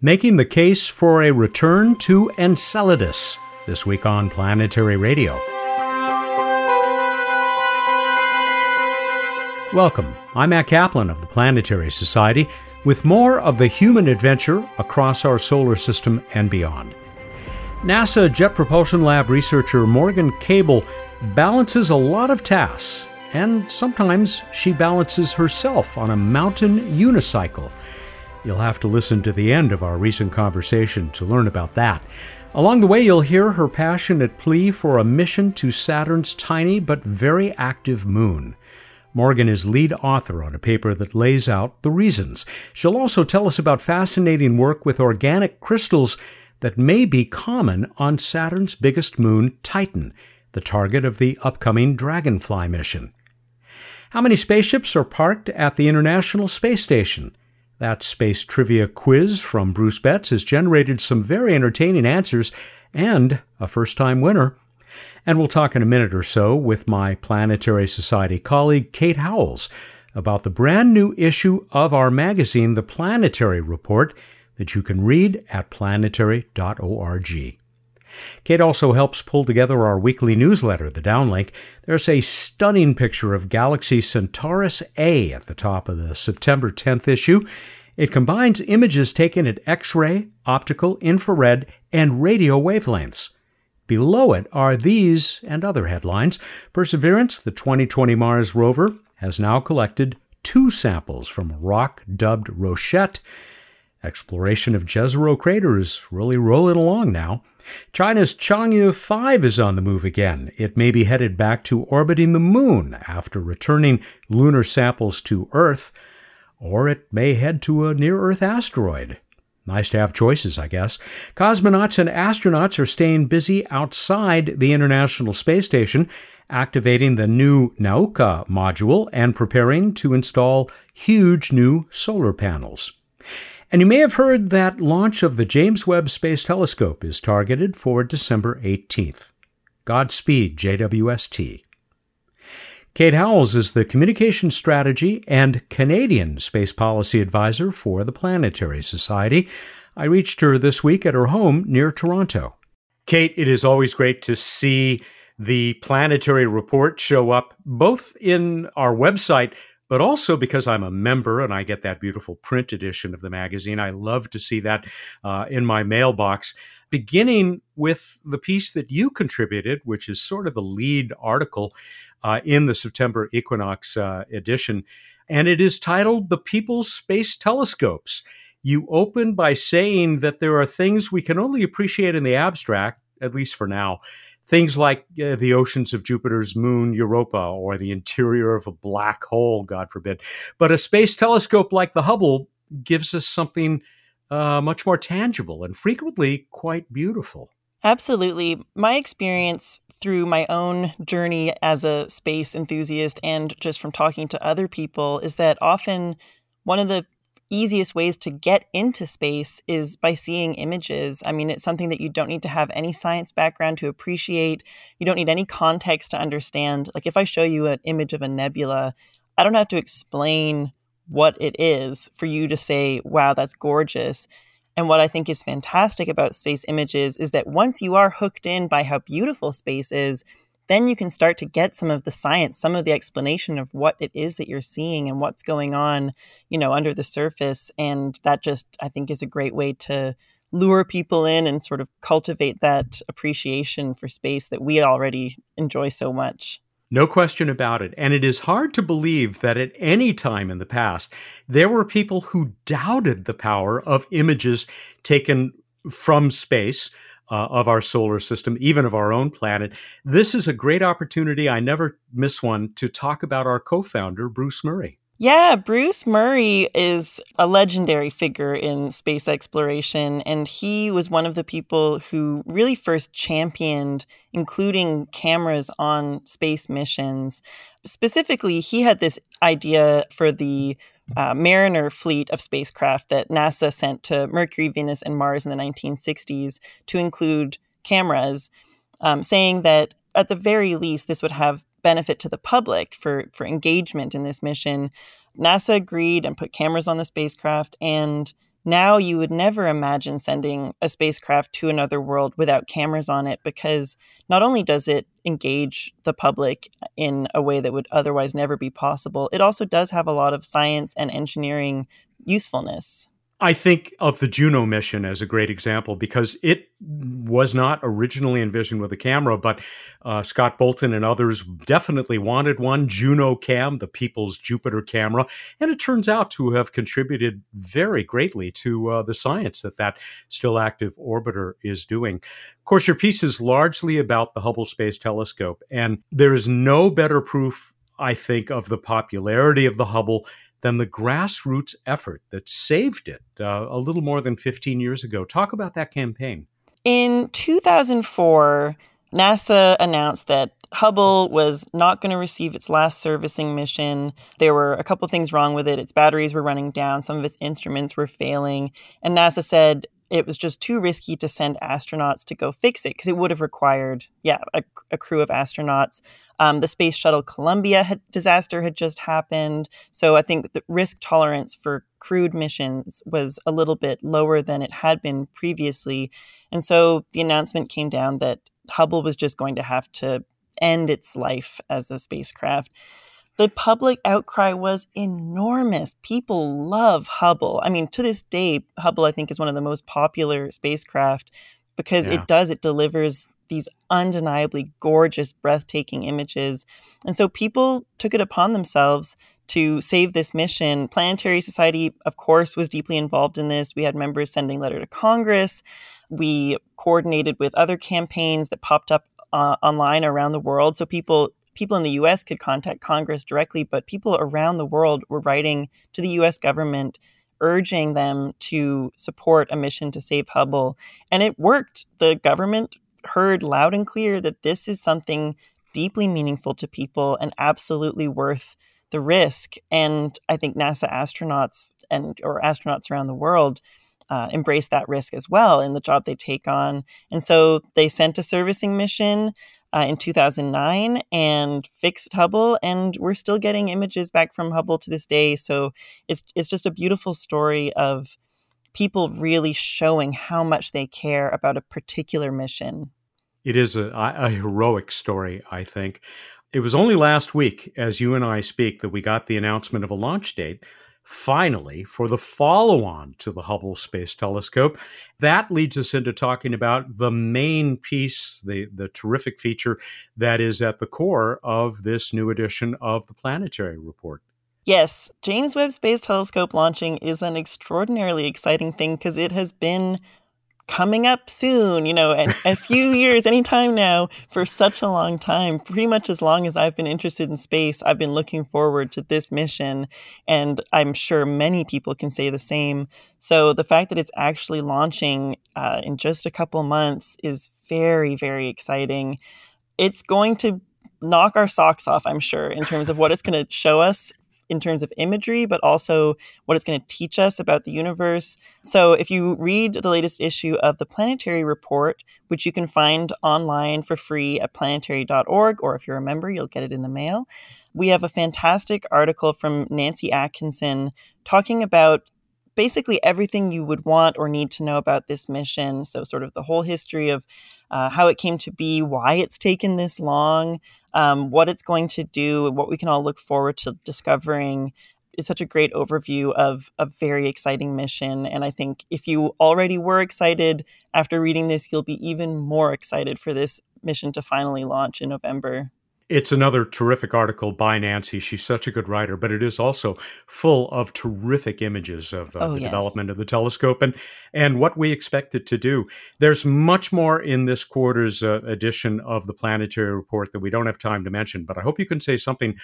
Making the case for a return to Enceladus, this week on Planetary Radio. Welcome, I'm Matt Kaplan of the Planetary Society, with more of the human adventure across our solar system and beyond. NASA Jet Propulsion Lab researcher Morgan Cable balances a lot of tasks, and sometimes she balances herself on a mountain unicycle. You'll have to listen to the end of our recent conversation to learn about that. Along the way, you'll hear her passionate plea for a mission to Saturn's tiny but very active moon. Morgan is lead author on a paper that lays out the reasons. She'll also tell us about fascinating work with organic crystals that may be common on Saturn's biggest moon, Titan, the target of the upcoming Dragonfly mission. How many spaceships are parked at the International Space Station? That space trivia quiz from Bruce Betts has generated some very entertaining answers and a first-time winner. And we'll talk in a minute or so with my Planetary Society colleague Kate Howells about the brand new issue of our magazine, The Planetary Report, that you can read at planetary.org. Kate also helps pull together our weekly newsletter, The Downlink. There's a stunning picture of galaxy Centaurus A at the top of the September 10th issue. It combines images taken at X-ray, optical, infrared, and radio wavelengths. Below it are these and other headlines. Perseverance, the 2020 Mars rover, has now collected 2 samples from a rock dubbed Rochette. Exploration of Jezero crater is really rolling along now. China's Chang'e 5 is on the move again. It may be headed back to orbiting the moon after returning lunar samples to Earth, or it may head to a near-Earth asteroid. Nice to have choices, I guess. Cosmonauts and astronauts are staying busy outside the International Space Station, activating the new Nauka module and preparing to install huge new solar panels. And you may have heard that launch of the James Webb Space Telescope is targeted for December 18th. Godspeed, JWST. Kate Howells is the Communications Strategy and Canadian Space Policy Advisor for the Planetary Society. I reached her this week at her home near Toronto. Kate, it is always great to see the Planetary Report show up both in our website, but also because I'm a member and I get that beautiful print edition of the magazine. I love to see that in my mailbox, beginning with the piece that you contributed, which is sort of the lead article in the September Equinox edition. And it is titled The People's Space Telescopes. You open by saying that there are things we can only appreciate in the abstract, at least for now. Things like the oceans of Jupiter's moon Europa or the interior of a black hole, God forbid. But a space telescope like the Hubble gives us something much more tangible and frequently quite beautiful. Absolutely. My experience through my own journey as a space enthusiast and just from talking to other people is that often one of the easiest ways to get into space is by seeing images. I mean, it's something that you don't need to have any science background to appreciate. You don't need any context to understand. Like if I show you an image of a nebula, I don't have to explain what it is for you to say, wow, that's gorgeous. And what I think is fantastic about space images is that once you are hooked in by how beautiful space is, then you can start to get some of the science, some of the explanation of what it is that you're seeing and what's going on, you know, under the surface. And that just, I think, is a great way to lure people in and sort of cultivate that appreciation for space that we already enjoy so much. No question about it. And it is hard to believe that at any time in the past, there were people who doubted the power of images taken from space, of our solar system, even of our own planet. This is a great opportunity, I never miss one, to talk about our co-founder, Bruce Murray. Yeah, Bruce Murray is a legendary figure in space exploration, and he was one of the people who really first championed including cameras on space missions. Specifically, he had this idea for the Mariner fleet of spacecraft that NASA sent to Mercury, Venus, and Mars in the 1960s to include cameras, saying that at the very least, this would have benefit to the public for engagement in this mission. NASA agreed and put cameras on the spacecraft, and Now you would never imagine sending a spacecraft to another world without cameras on it, because not only does it engage the public in a way that would otherwise never be possible, it also does have a lot of science and engineering usefulness. I think of the Juno mission as a great example, because it was not originally envisioned with a camera, but Scott Bolton and others definitely wanted one. Juno Cam, the People's Jupiter camera, and it turns out to have contributed very greatly to the science that still active orbiter is doing. Of course, your piece is largely about the Hubble Space Telescope, and there is no better proof, I think, of the popularity of the Hubble than the grassroots effort that saved it a little more than 15 years ago. Talk about that campaign. In 2004, NASA announced that Hubble was not going to receive its last servicing mission. There were a couple things wrong with it. Its batteries were running down. Some of its instruments were failing. And NASA said it was just too risky to send astronauts to go fix it, because it would have required, a crew of astronauts. The space shuttle Columbia disaster had just happened. So I think the risk tolerance for crewed missions was a little bit lower than it had been previously. And so the announcement came down that Hubble was just going to have to end its life as a spacecraft. The public outcry was enormous. People love Hubble. I mean, to this day, Hubble, I think, is one of the most popular spacecraft, because it delivers these undeniably gorgeous, breathtaking images. And so people took it upon themselves to save this mission. Planetary Society, of course, was deeply involved in this. We had members sending letters to Congress. We coordinated with other campaigns that popped up online around the world. So people in the U.S. could contact Congress directly, but people around the world were writing to the U.S. government, urging them to support a mission to save Hubble. And it worked. The government heard loud and clear that this is something deeply meaningful to people and absolutely worth the risk. And I think NASA astronauts or astronauts around the world embrace that risk as well in the job they take on. And so they sent a servicing mission in 2009 and fixed Hubble, and we're still getting images back from Hubble to this day. So it's just a beautiful story of people really showing how much they care about a particular mission. It is a heroic story, I think. It was only last week, as you and I speak, that we got the announcement of a launch date, finally, for the follow-on to the Hubble Space Telescope. That leads us into talking about the main piece, the terrific feature that is at the core of this new edition of the Planetary Report. Yes, James Webb Space Telescope launching is an extraordinarily exciting thing, because it has been coming up soon, a few years, any time now, for such a long time. Pretty much as long as I've been interested in space, I've been looking forward to this mission, and I'm sure many people can say the same. So the fact that it's actually launching in just a couple months is very, very exciting. It's going to knock our socks off, I'm sure, in terms of what it's going to show us in terms of imagery, but also what it's going to teach us about the universe. So if you read the latest issue of the Planetary Report, which you can find online for free at planetary.org, or if you're a member, you'll get it in the mail, we have a fantastic article from Nancy Atkinson talking about basically everything you would want or need to know about this mission. So sort of the whole history of how it came to be, why it's taken this long, what it's going to do, and what we can all look forward to discovering. It's such a great overview of a very exciting mission. And I think if you already were excited after reading this, you'll be even more excited for this mission to finally launch in November. It's another terrific article by Nancy. She's such a good writer, but it is also full of terrific images of development of the telescope and what we expect it to do. There's much more in this quarter's edition of the Planetary Report that we don't have time to mention, but I hope you can say something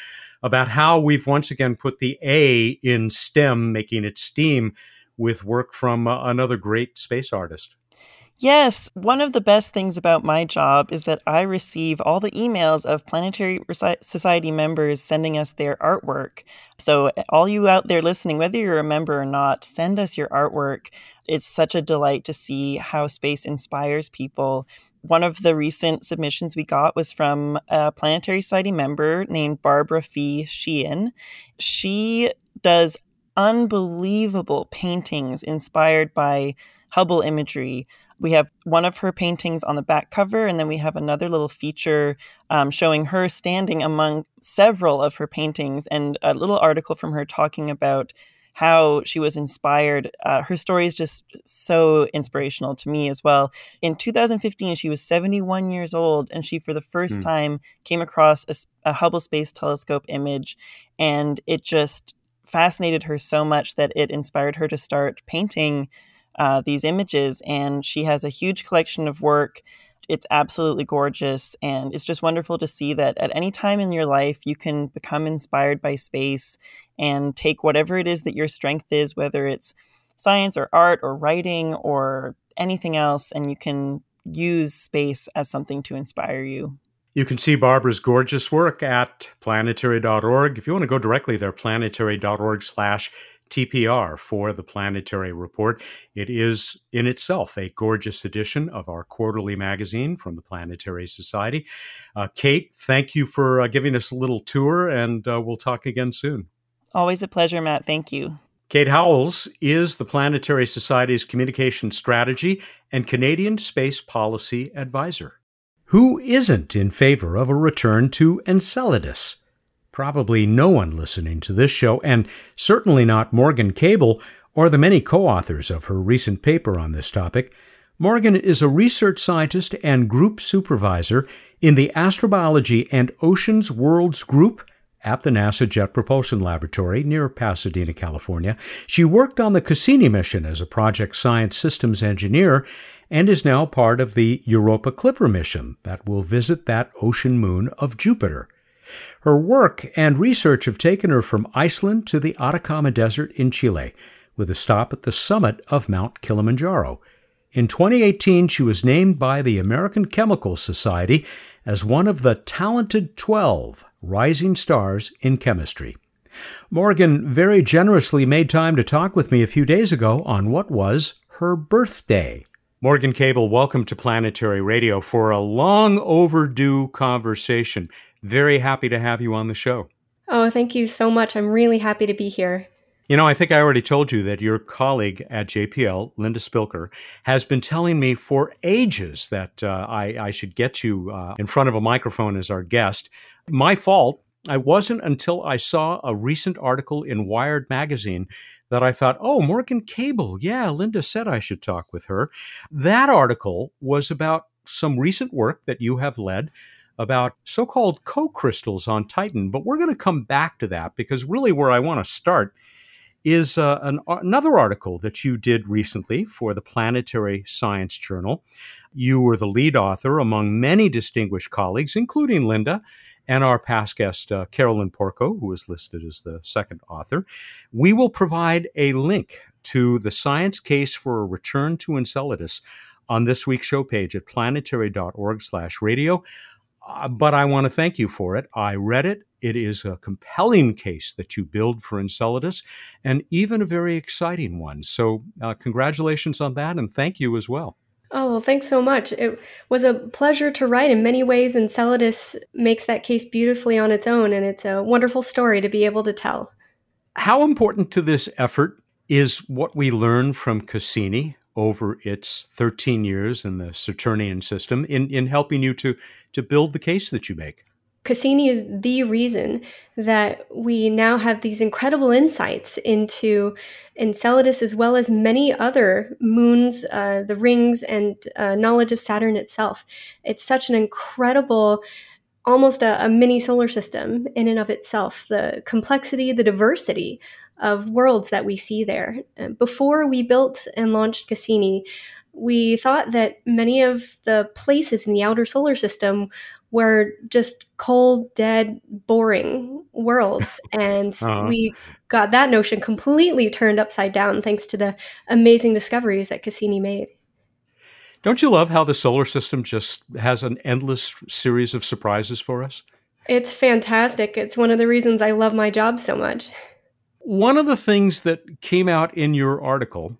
about how we've once again put the A in STEM, making it STEAM, with work from another great space artist. Yes, one of the best things about my job is that I receive all the emails of Planetary Society members sending us their artwork. So all you out there listening, whether you're a member or not, send us your artwork. It's such a delight to see how space inspires people. One of the recent submissions we got was from a Planetary Society member named Barbara Fee Sheehan. She does unbelievable paintings inspired by Hubble imagery. We have one of her paintings on the back cover, and then we have another little feature showing her standing among several of her paintings, and a little article from her talking about how she was inspired. Her story is just so inspirational to me as well. In 2015, she was 71 years old, and she, for the first time, came across a Hubble Space Telescope image, and it just fascinated her so much that it inspired her to start painting these images. And she has a huge collection of work. It's absolutely gorgeous, and it's just wonderful to see that at any time in your life, you can become inspired by space and take whatever it is that your strength is, whether it's science or art or writing or anything else, and you can use space as something to inspire you. You can see Barbara's gorgeous work at planetary.org. If you want to go directly there, planetary.org/TPR for the Planetary Report. It is in itself a gorgeous edition of our quarterly magazine from the Planetary Society. Kate, thank you for giving us a little tour, and we'll talk again soon. Always a pleasure, Matt. Thank you. Kate Howells is the Planetary Society's Communication Strategy and Canadian Space Policy Advisor. Who isn't in favor of a return to Enceladus? Probably no one listening to this show, and certainly not Morgan Cable or the many co-authors of her recent paper on this topic. Morgan is a research scientist and group supervisor in the Astrobiology and Oceans Worlds Group at the NASA Jet Propulsion Laboratory near Pasadena, California. She worked on the Cassini mission as a project science systems engineer and is now part of the Europa Clipper mission that will visit that ocean moon of Jupiter. Her work and research have taken her from Iceland to the Atacama Desert in Chile, with a stop at the summit of Mount Kilimanjaro. In 2018, she was named by the American Chemical Society as one of the talented 12 rising stars in chemistry. Morgan very generously made time to talk with me a few days ago on what was her birthday. Morgan Cable, welcome to Planetary Radio for a long overdue conversation. Very happy to have you on the show. Oh, thank you so much. I'm really happy to be here. You know, I think I already told you that your colleague at JPL, Linda Spilker, has been telling me for ages that I should get you in front of a microphone as our guest. My fault. I wasn't until I saw a recent article in Wired magazine that I thought, oh, Morgan Cable. Yeah, Linda said I should talk with her. That article was about some recent work that you have led about so-called co-crystals on Titan. But we're going to come back to that, because really where I want to start is another article that you did recently for the Planetary Science Journal. You were the lead author among many distinguished colleagues, including Linda and our past guest, Carolyn Porco, who is listed as the second author. We will provide a link to the science case for a return to Enceladus on this week's show page at planetary.org/radio. But I want to thank you for it. I read it. It is a compelling case that you build for Enceladus, and even a very exciting one. So congratulations on that, and thank you as well. Oh, well, thanks so much. It was a pleasure to write. In many ways, Enceladus makes that case beautifully on its own, and it's a wonderful story to be able to tell. How important to this effort is what we learn from Cassini over its 13 years in the Saturnian system in helping you to build the case that you make? Cassini is the reason that we now have these incredible insights into Enceladus, as well as many other moons, the rings, and knowledge of Saturn itself. It's such an incredible, almost a mini solar system in and of itself, the complexity, the diversity of worlds that we see there. Before we built and launched Cassini, we thought that many of the places in the outer solar system were just cold, dead, boring worlds. And we got that notion completely turned upside down thanks to the amazing discoveries that Cassini made. Don't you love how the solar system just has an endless series of surprises for us? It's fantastic. It's one of the reasons I love my job so much. One of the things that came out in your article,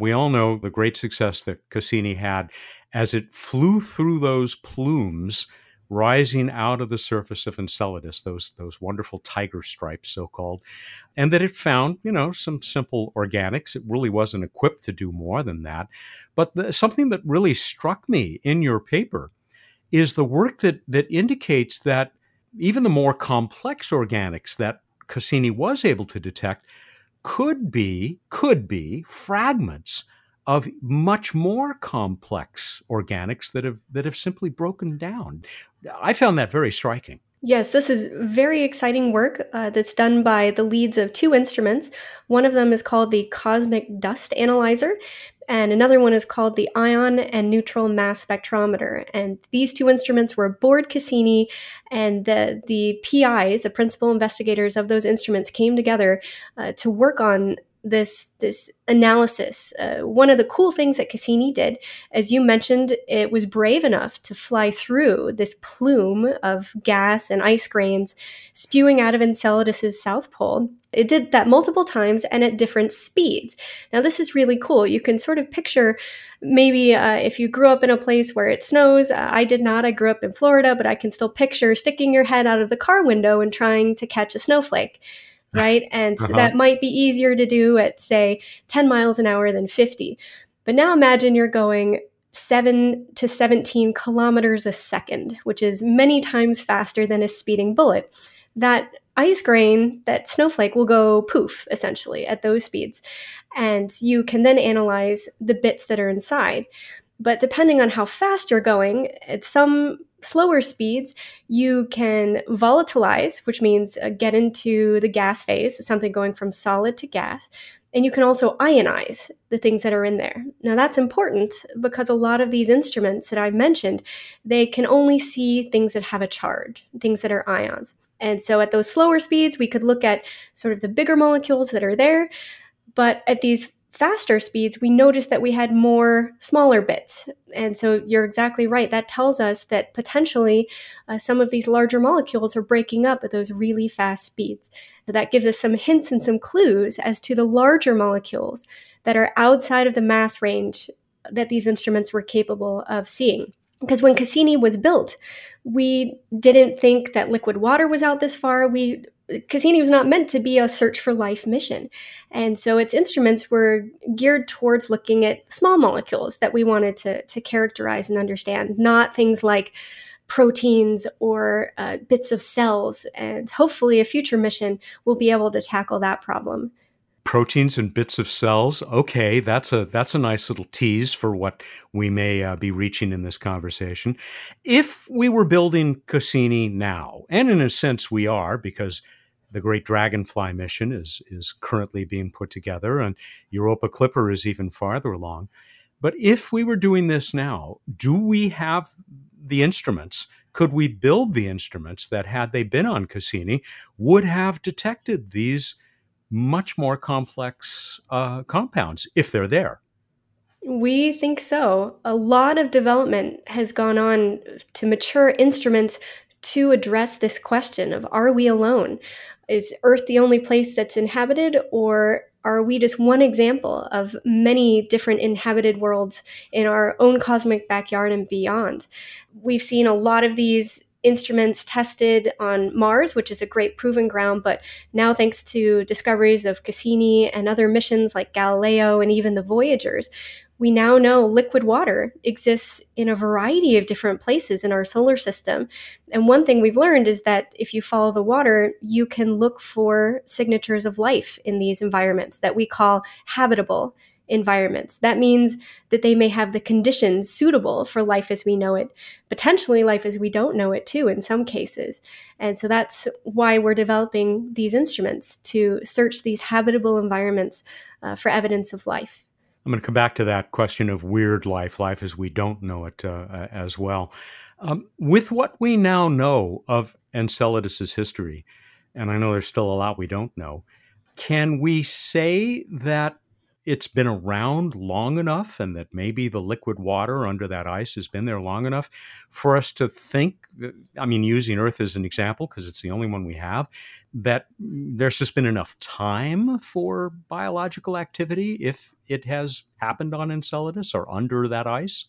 we all know the great success that Cassini had as it flew through those plumes rising out of the surface of Enceladus, those wonderful tiger stripes, so-called, and that it found, you know, some simple organics. It really wasn't equipped to do more than that. But something that really struck me in your paper is the work that indicates that even the more complex organics that Cassini was able to detect could be fragments of much more complex organics that have simply broken down. I found that very striking. Yes, this is very exciting work that's done by the leads of two instruments. One of them is called the Cosmic Dust Analyzer, and another one is called the Ion and Neutral Mass Spectrometer. And these two instruments were aboard Cassini, and the PIs, the principal investigators of those instruments, came together to work on this analysis. One of the cool things that Cassini did, as you mentioned, it was brave enough to fly through this plume of gas and ice grains spewing out of Enceladus's south pole. It did that multiple times and at different speeds. Now, this is really cool. You can sort of picture maybe if you grew up in a place where it snows. I did not. I grew up in Florida, but I can still picture sticking your head out of the car window and trying to catch a snowflake. Right? And so that might be easier to do at, say, 10 miles an hour than 50. But now imagine you're going 7 to 17 kilometers a second, which is many times faster than a speeding bullet. That ice grain, that snowflake, will go poof, essentially, at those speeds. And you can then analyze the bits that are inside. But depending on how fast you're going, at some slower speeds, you can volatilize, which means get into the gas phase, something going from solid to gas, and you can also ionize the things that are in there. Now, that's important because a lot of these instruments that I mentioned, they can only see things that have a charge, things that are ions. And so at those slower speeds, we could look at sort of the bigger molecules that are there, but at these faster speeds, we noticed that we had more smaller bits. And so you're exactly right. That tells us that potentially some of these larger molecules are breaking up at those really fast speeds. So that gives us some hints and some clues as to the larger molecules that are outside of the mass range that these instruments were capable of seeing. Because when Cassini was built, we didn't think that liquid water was out this far. Cassini was not meant to be a search for life mission. And so its instruments were geared towards looking at small molecules that we wanted to characterize and understand, not things like proteins or bits of cells. And hopefully a future mission will be able to tackle that problem. Proteins and bits of cells. Okay, that's a nice little tease for what we may be reaching in this conversation. If we were building Cassini now, and in a sense we are, because the great Dragonfly mission is currently being put together, and Europa Clipper is even farther along. But if we were doing this now, do we have the instruments? Could we build the instruments that, had they been on Cassini, would have detected these much more complex compounds if they're there? We think so. A lot of development has gone on to mature instruments to address this question of, are we alone? Is Earth the only place that's inhabited, or are we just one example of many different inhabited worlds in our own cosmic backyard and beyond? We've seen a lot of these instruments tested on Mars, which is a great proving ground, but now thanks to discoveries of Cassini and other missions like Galileo and even the Voyagers, we now know liquid water exists in a variety of different places in our solar system. And one thing we've learned is that if you follow the water, you can look for signatures of life in these environments that we call habitable environments. That means that they may have the conditions suitable for life as we know it, potentially life as we don't know it too in some cases. And so that's why we're developing these instruments, to search these habitable environments for evidence of life. I'm going to come back to that question of weird life as we don't know it as well. With what we now know of Enceladus's history, and I know there's still a lot we don't know, can we say that it's been around long enough, and that maybe the liquid water under that ice has been there long enough for us to think, I mean, using Earth as an example, because it's the only one we have, that there's just been enough time for biological activity if it has happened on Enceladus or under that ice?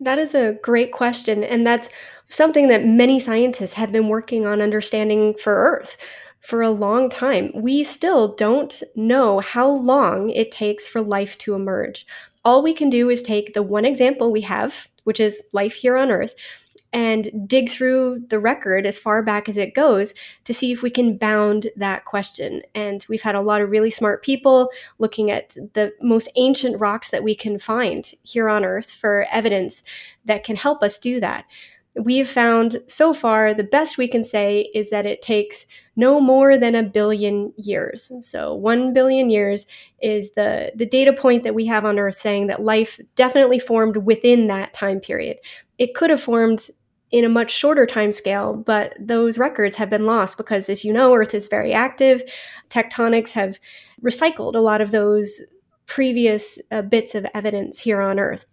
That is a great question. And that's something that many scientists have been working on understanding for Earth for a long time. We still don't know how long it takes for life to emerge. All we can do is take the one example we have, which is life here on Earth, and dig through the record as far back as it goes to see if we can bound that question. And we've had a lot of really smart people looking at the most ancient rocks that we can find here on Earth for evidence that can help us do that. We've found so far, the best we can say is that it takes no more than 1 billion years. So 1 billion years is the data point that we have on Earth saying that life definitely formed within that time period. It could have formed in a much shorter time scale, but those records have been lost because, as you know, Earth is very active. Tectonics have recycled a lot of those previous bits of evidence here on Earth.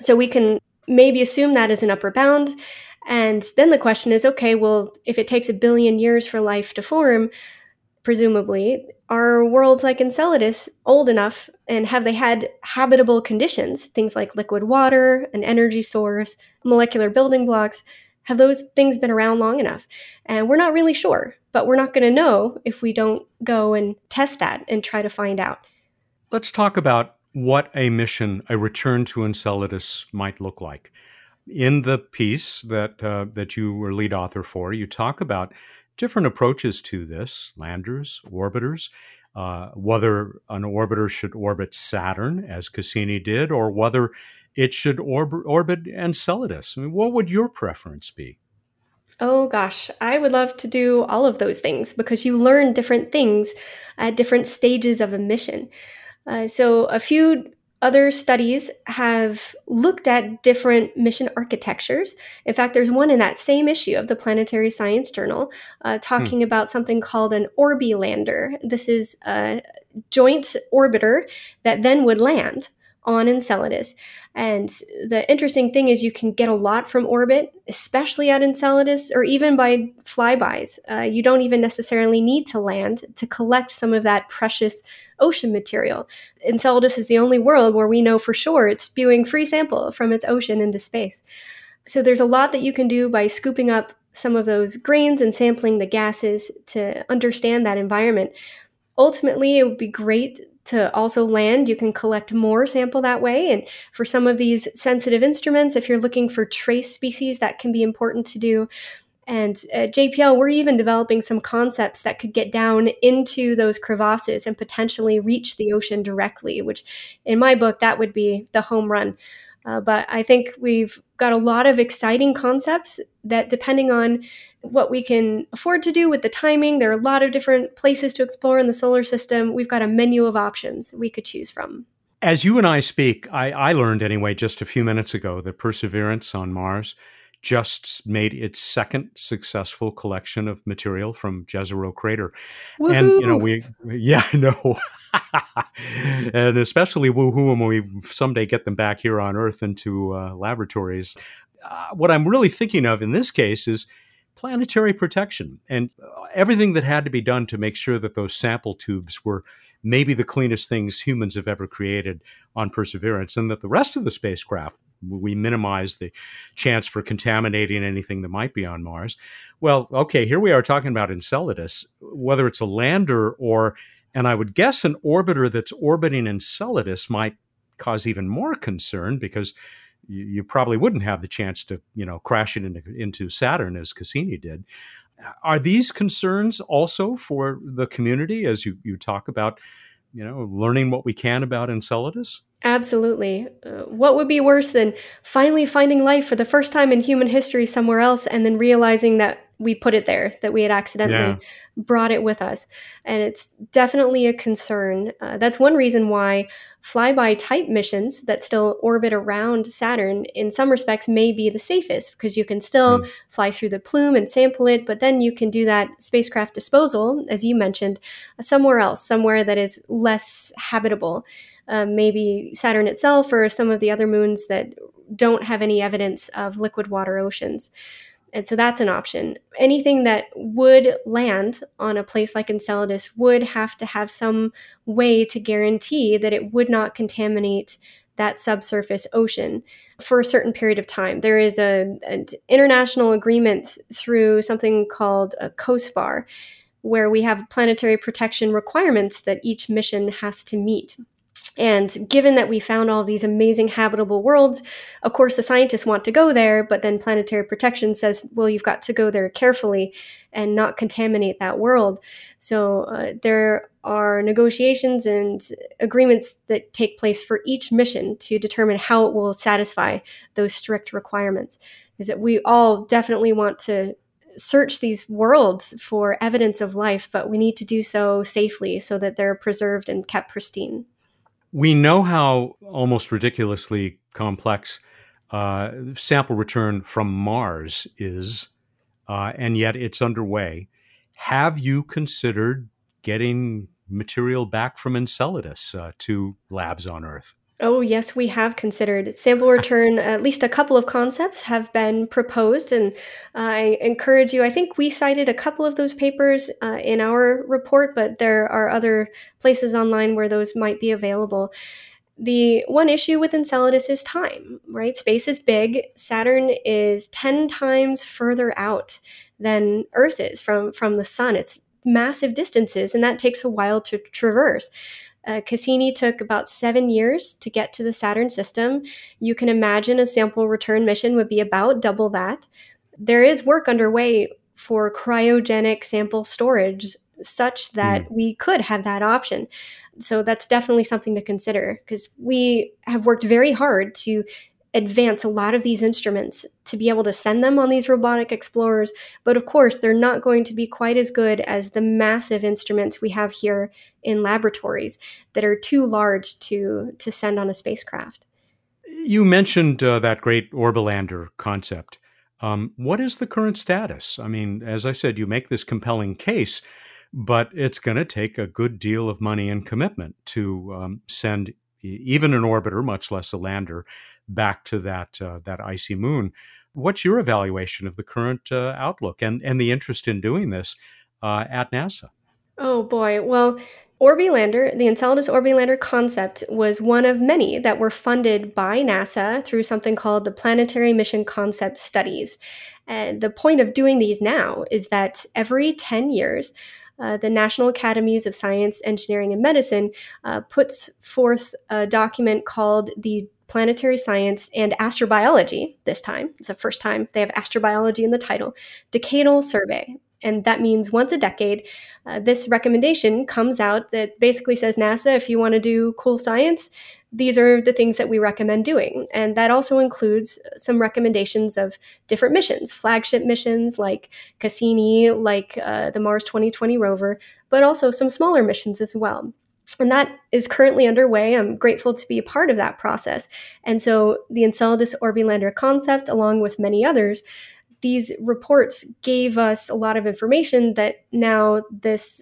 So we can maybe assume that as an upper bound. And then the question is, okay, well, if it takes 1 billion years for life to form, presumably, are worlds like Enceladus old enough, and have they had habitable conditions, things like liquid water, an energy source, molecular building blocks? Have those things been around long enough? And we're not really sure, but we're not going to know if we don't go and test that and try to find out. Let's talk about what a mission, a return to Enceladus, might look like. In the piece that you were lead author for, you talk about different approaches to this, landers, orbiters, whether an orbiter should orbit Saturn, as Cassini did, or whether it should orbit Enceladus. I mean, what would your preference be? Oh gosh, I would love to do all of those things because you learn different things at different stages of a mission. So a few other studies have looked at different mission architectures. In fact, there's one in that same issue of the Planetary Science Journal talking about something called an orbilander. This is a joint orbiter that then would land on Enceladus. And the interesting thing is you can get a lot from orbit, especially at Enceladus, or even by flybys. You don't even necessarily need to land to collect some of that precious ocean material. Enceladus is the only world where we know for sure it's spewing free sample from its ocean into space. So there's a lot that you can do by scooping up some of those grains and sampling the gases to understand that environment. Ultimately, it would be great to also land. You can collect more sample that way. And for some of these sensitive instruments, if you're looking for trace species, that can be important to do. And at JPL, we're even developing some concepts that could get down into those crevasses and potentially reach the ocean directly, which in my book, that would be the home run. But I think we've got a lot of exciting concepts that, depending on what we can afford to do with the timing, there are a lot of different places to explore in the solar system. We've got a menu of options we could choose from. As you and I speak, I learned anyway just a few minutes ago that Perseverance on Mars just made its second successful collection of material from Jezero crater. Woo-hoo. And, you know, and especially woohoo when we someday get them back here on Earth into laboratories. What I'm really thinking of in this case is planetary protection and everything that had to be done to make sure that those sample tubes were maybe the cleanest things humans have ever created on Perseverance, and that the rest of the spacecraft, we minimize the chance for contaminating anything that might be on Mars. Well, okay, here we are talking about Enceladus, whether it's a lander or, and I would guess an orbiter that's orbiting Enceladus might cause even more concern because you probably wouldn't have the chance to, you know, crash it into Saturn as Cassini did. Are these concerns also for the community as you talk about, you know, learning what we can about Enceladus? Absolutely. What would be worse than finally finding life for the first time in human history somewhere else and then realizing that we put it there, that we had accidentally brought it with us? And it's definitely a concern. That's one reason why flyby type missions that still orbit around Saturn in some respects may be the safest, because you can still fly through the plume and sample it, but then you can do that spacecraft disposal, as you mentioned, somewhere else, somewhere that is less habitable. Maybe Saturn itself or some of the other moons that don't have any evidence of liquid water oceans. And so that's an option. Anything that would land on a place like Enceladus would have to have some way to guarantee that it would not contaminate that subsurface ocean for a certain period of time. There is an international agreement through something called a COSPAR, where we have planetary protection requirements that each mission has to meet. And given that we found all these amazing habitable worlds, of course, the scientists want to go there, but then planetary protection says, well, you've got to go there carefully and not contaminate that world. So there are negotiations and agreements that take place for each mission to determine how it will satisfy those strict requirements. Is that we all definitely want to search these worlds for evidence of life, but we need to do so safely so that they're preserved and kept pristine. We know how almost ridiculously complex sample return from Mars is, and yet it's underway. Have you considered getting material back from Enceladus to labs on Earth? Oh, yes, we have considered sample return. At least a couple of concepts have been proposed, and I encourage you. I think we cited a couple of those papers in our report, but there are other places online where those might be available. The one issue with Enceladus is time, right? Space is big. Saturn is 10 times further out than Earth is from the sun. It's massive distances, and that takes a while to traverse. Cassini took about 7 years to get to the Saturn system. You can imagine a sample return mission would be about double that. There is work underway for cryogenic sample storage such that we could have that option. So that's definitely something to consider, because we have worked very hard to advance a lot of these instruments to be able to send them on these robotic explorers. But of course, they're not going to be quite as good as the massive instruments we have here in laboratories that are too large to send on a spacecraft. You mentioned that great Orblander concept. What is the current status? I mean, as I said, you make this compelling case, but it's going to take a good deal of money and commitment to send even an orbiter, much less a lander, back to that icy moon. What's your evaluation of the current outlook and the interest in doing this at NASA? Oh, boy. Well, Orbilander, the Enceladus Orbilander concept was one of many that were funded by NASA through something called the Planetary Mission Concept Studies. And the point of doing these now is that every 10 years, the National Academies of Science, Engineering, and Medicine puts forth a document called the Planetary Science and Astrobiology. This time, it's the first time they have astrobiology in the title, Decadal Survey. And that means once a decade, this recommendation comes out that basically says, NASA, if you want to do cool science, these are the things that we recommend doing. And that also includes some recommendations of different missions, flagship missions like Cassini, like the Mars 2020 rover, but also some smaller missions as well. And that is currently underway. I'm grateful to be a part of that process. And so the Enceladus Orbilander concept, along with many others, these reports gave us a lot of information that now this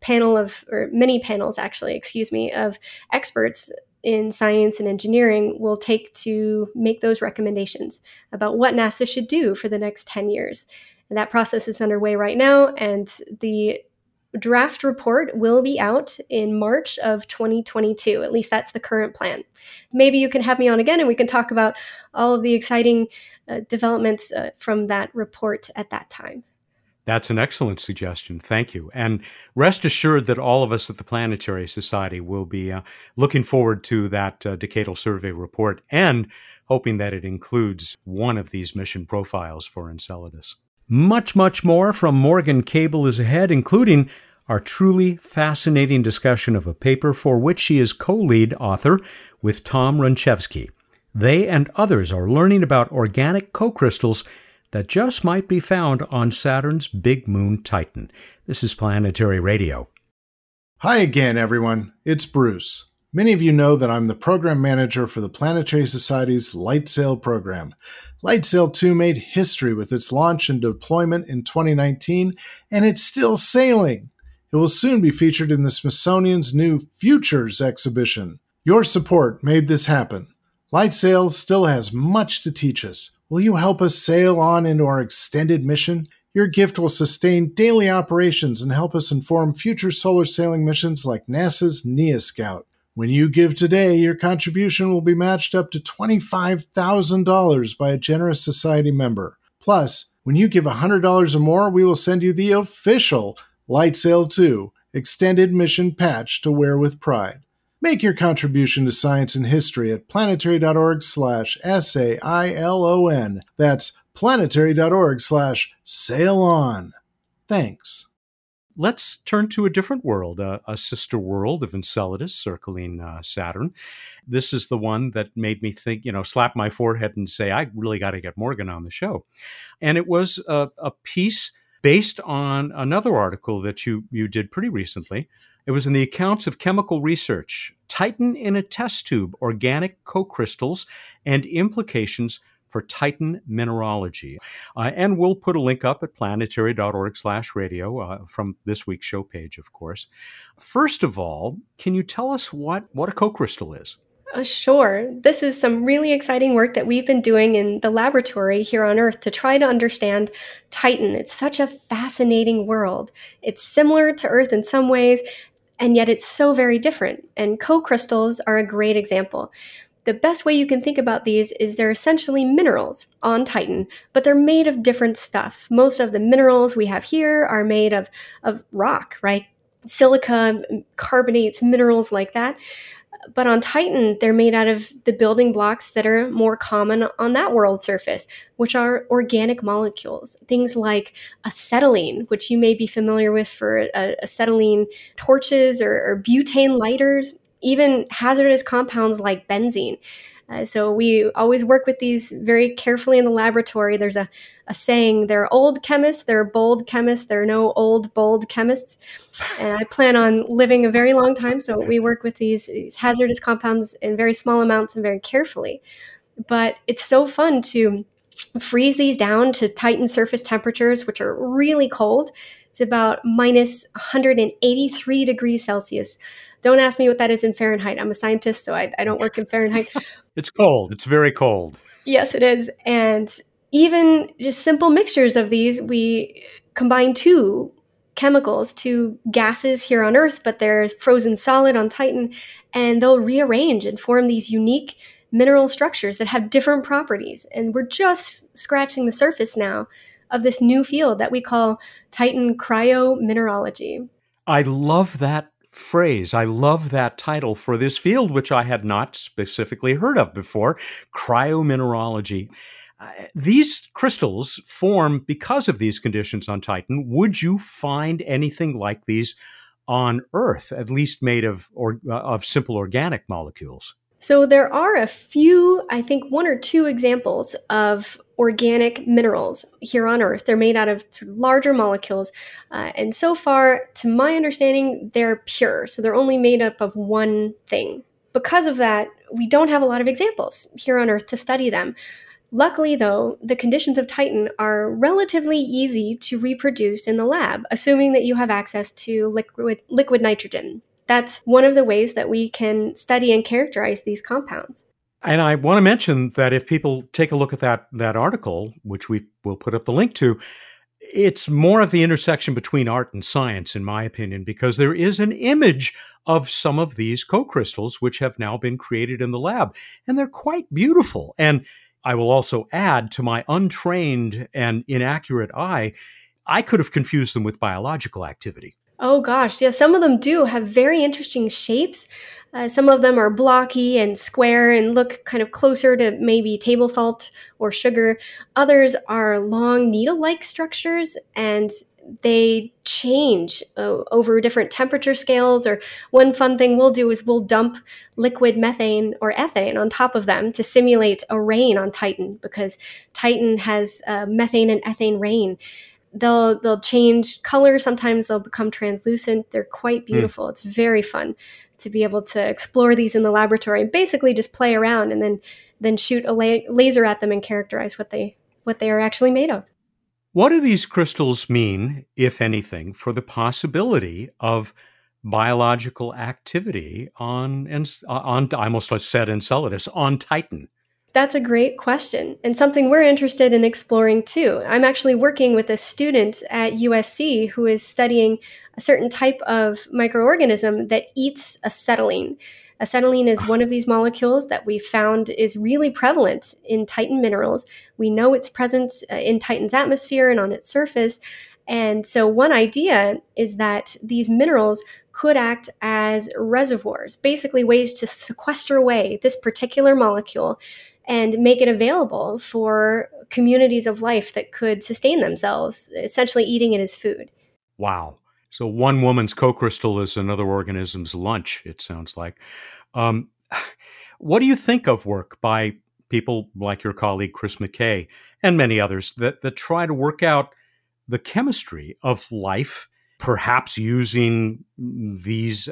many panels of experts in science and engineering will take to make those recommendations about what NASA should do for the next 10 years. And that process is underway right now, and the draft report will be out in March of 2022. At least that's the current plan. Maybe you can have me on again and we can talk about all of the exciting developments from that report at that time. That's an excellent suggestion. Thank you. And rest assured that all of us at the Planetary Society will be looking forward to that Decadal Survey report and hoping that it includes one of these mission profiles for Enceladus. Much, much more from Morgan Cable is ahead, including our truly fascinating discussion of a paper for which she is co-lead author with Tom Runchevsky. They and others are learning about organic co-crystals that just might be found on Saturn's big moon Titan. This is Planetary Radio. Hi again, everyone. It's Bruce. Many of you know that I'm the program manager for the Planetary Society's LightSail program. LightSail 2 made history with its launch and deployment in 2019, and it's still sailing. It will soon be featured in the Smithsonian's new Futures exhibition. Your support made this happen. LightSail still has much to teach us. Will you help us sail on into our extended mission? Your gift will sustain daily operations and help us inform future solar sailing missions like NASA's NEA Scout. When you give today, your contribution will be matched up to $25,000 by a generous society member. Plus, when you give $100 or more, we will send you the official LightSail 2 Extended Mission Patch to wear with pride. Make your contribution to science and history at planetary.org/SAILON. That's planetary.org/sailon. Thanks. Let's turn to a different world, a sister world of Enceladus circling Saturn. This is the one that made me think, slap my forehead and say, I really got to get Morgan on the show. And it was a piece based on another article that you did pretty recently. It was in the Accounts of Chemical Research, Titan in a Test Tube, Organic Co-Crystals and Implications for Titan Mineralogy. And we'll put a link up at planetary.org/radio from this week's show page, of course. First of all, can you tell us what a co-crystal is? Sure. This is some really exciting work that we've been doing in the laboratory here on Earth to try to understand Titan. It's such a fascinating world. It's similar to Earth in some ways, and yet it's so very different. And co-crystals are a great example. The best way you can think about these is they're essentially minerals on Titan, but they're made of different stuff. Most of the minerals we have here are made of rock, right? Silica, carbonates, minerals like that. But on Titan, they're made out of the building blocks that are more common on that world's surface, which are organic molecules, things like acetylene, which you may be familiar with for acetylene torches or butane lighters, even hazardous compounds like benzene. So we always work with these very carefully in the laboratory. There's a saying, there are old chemists, there are bold chemists, there are no old, bold chemists. And I plan on living a very long time. So we work with these hazardous compounds in very small amounts and very carefully. But it's so fun to freeze these down to Titan surface temperatures, which are really cold. It's about minus 183 degrees Celsius. Don't ask me what that is in Fahrenheit. I'm a scientist, so I don't work in Fahrenheit. It's cold. It's very cold. Yes, it is. And even just simple mixtures of these, we combine two chemicals, two gases here on Earth, but they're frozen solid on Titan, and they'll rearrange and form these unique mineral structures that have different properties. And we're just scratching the surface now of this new field that we call Titan cryomineralogy. I love that phrase. I love that title for this field, which I had not specifically heard of before, cryomineralogy. These crystals form because of these conditions on Titan. Would you find anything like these on Earth, at least made of simple organic molecules? So there are a few, I think one or two examples of organic minerals here on Earth. They're made out of larger molecules. And so far, to my understanding, they're pure. So they're only made up of one thing. Because of that, we don't have a lot of examples here on Earth to study them. Luckily, though, the conditions of Titan are relatively easy to reproduce in the lab, assuming that you have access to liquid nitrogen. That's one of the ways that we can study and characterize these compounds. And I want to mention that if people take a look at that article, which we will put up the link to, it's more of the intersection between art and science, in my opinion, because there is an image of some of these co-crystals which have now been created in the lab, and they're quite beautiful. And I will also add, to my untrained and inaccurate eye, I could have confused them with biological activity. Oh gosh, yeah, some of them do have very interesting shapes. Some of them are blocky and square and look kind of closer to maybe table salt or sugar. Others are long needle-like structures, and they change over different temperature scales. Or one fun thing we'll do is we'll dump liquid methane or ethane on top of them to simulate a rain on Titan, because Titan has methane and ethane rain. They'll change color. Sometimes they'll become translucent. They're quite beautiful. It's very fun to be able to explore these in the laboratory and basically just play around and then shoot a laser at them and characterize what they are actually made of. What do these crystals mean, if anything, for the possibility of biological activity on I almost said Enceladus, on Titan? That's a great question, and something we're interested in exploring too. I'm actually working with a student at USC who is studying a certain type of microorganism that eats acetylene. Acetylene is one of these molecules that we found is really prevalent in Titan minerals. We know its presence in Titan's atmosphere and on its surface. And so one idea is that these minerals could act as reservoirs, basically ways to sequester away this particular molecule and make it available for communities of life that could sustain themselves, essentially eating it as food. Wow. So one woman's co-crystal is another organism's lunch, it sounds like. What do you think of work by people like your colleague Chris McKay and many others that try to work out the chemistry of life, perhaps using these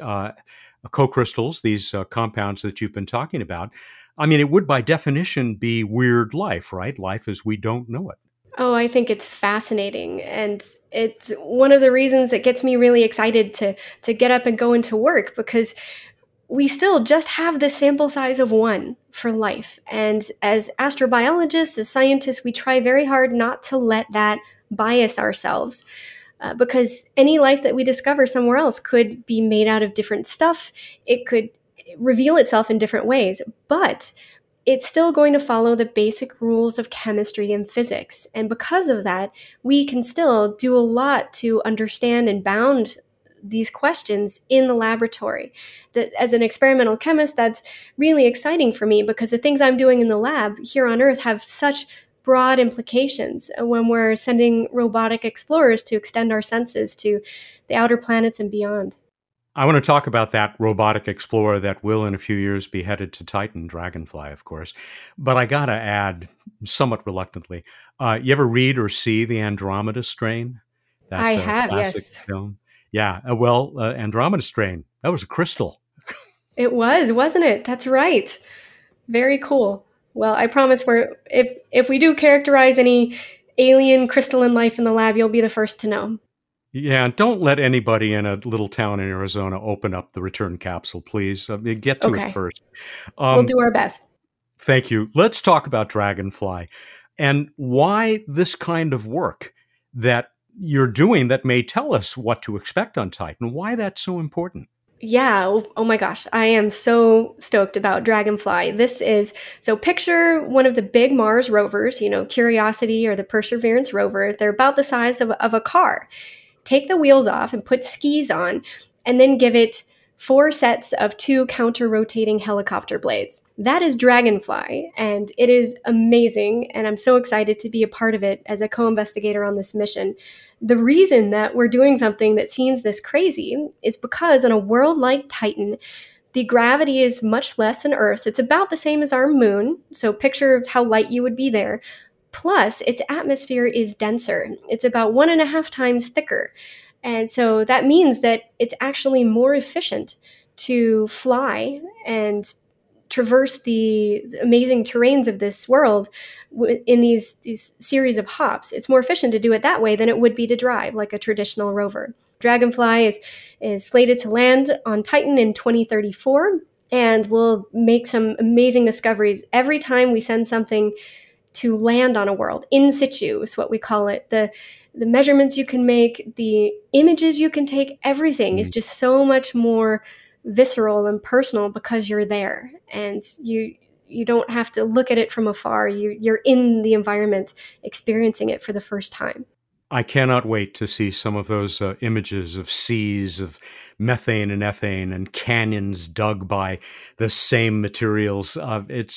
co-crystals, these compounds that you've been talking about? I mean, it would by definition be weird life, right? Life as we don't know it. Oh, I think it's fascinating. And it's one of the reasons that gets me really excited to get up and go into work, because we still just have this sample size of one for life. And as astrobiologists, as scientists, we try very hard not to let that bias ourselves. Because any life that we discover somewhere else could be made out of different stuff. It could reveal itself in different ways, but it's still going to follow the basic rules of chemistry and physics. And because of that, we can still do a lot to understand and bound these questions in the laboratory. That, as an experimental chemist, that's really exciting for me, because the things I'm doing in the lab here on Earth have such broad implications when we're sending robotic explorers to extend our senses to the outer planets and beyond. I want to talk about that robotic explorer that will in a few years be headed to Titan, Dragonfly, of course. But I got to add, somewhat reluctantly, you ever read or see The Andromeda Strain? That, I have, classic film? Yeah, Andromeda Strain, that was a crystal. It was, wasn't it? That's right. Very cool. Well, I promise if we do characterize any alien crystalline life in the lab, you'll be the first to know. Yeah, don't let anybody in a little town in Arizona open up the return capsule, please. Get to it first. We'll do our best. Thank you. Let's talk about Dragonfly and why this kind of work that you're doing that may tell us what to expect on Titan, why that's so important. Yeah. Oh my gosh. I am so stoked about Dragonfly. Picture one of the big Mars rovers, Curiosity or the Perseverance rover. They're about the size of a car. Take the wheels off and put skis on, and then give it 4 sets of 2 counter-rotating helicopter blades. That is Dragonfly, and it is amazing, and I'm so excited to be a part of it as a co-investigator on this mission. The reason that we're doing something that seems this crazy is because on a world like Titan, the gravity is much less than Earth's. It's about the same as our moon, so picture how light you would be there. Plus, its atmosphere is denser. It's about 1.5 times thicker. And so that means that it's actually more efficient to fly and traverse the amazing terrains of this world in these series of hops. It's more efficient to do it that way than it would be to drive like a traditional rover. Dragonfly is slated to land on Titan in 2034, and we'll make some amazing discoveries every time we send something to land on a world. In situ is what we call it. The measurements you can make, the images you can take, everything is just so much more visceral and personal because you're there. And you don't have to look at it from afar. You're in the environment, experiencing it for the first time. I cannot wait to see some of those images of seas of methane and ethane and canyons dug by the same materials. It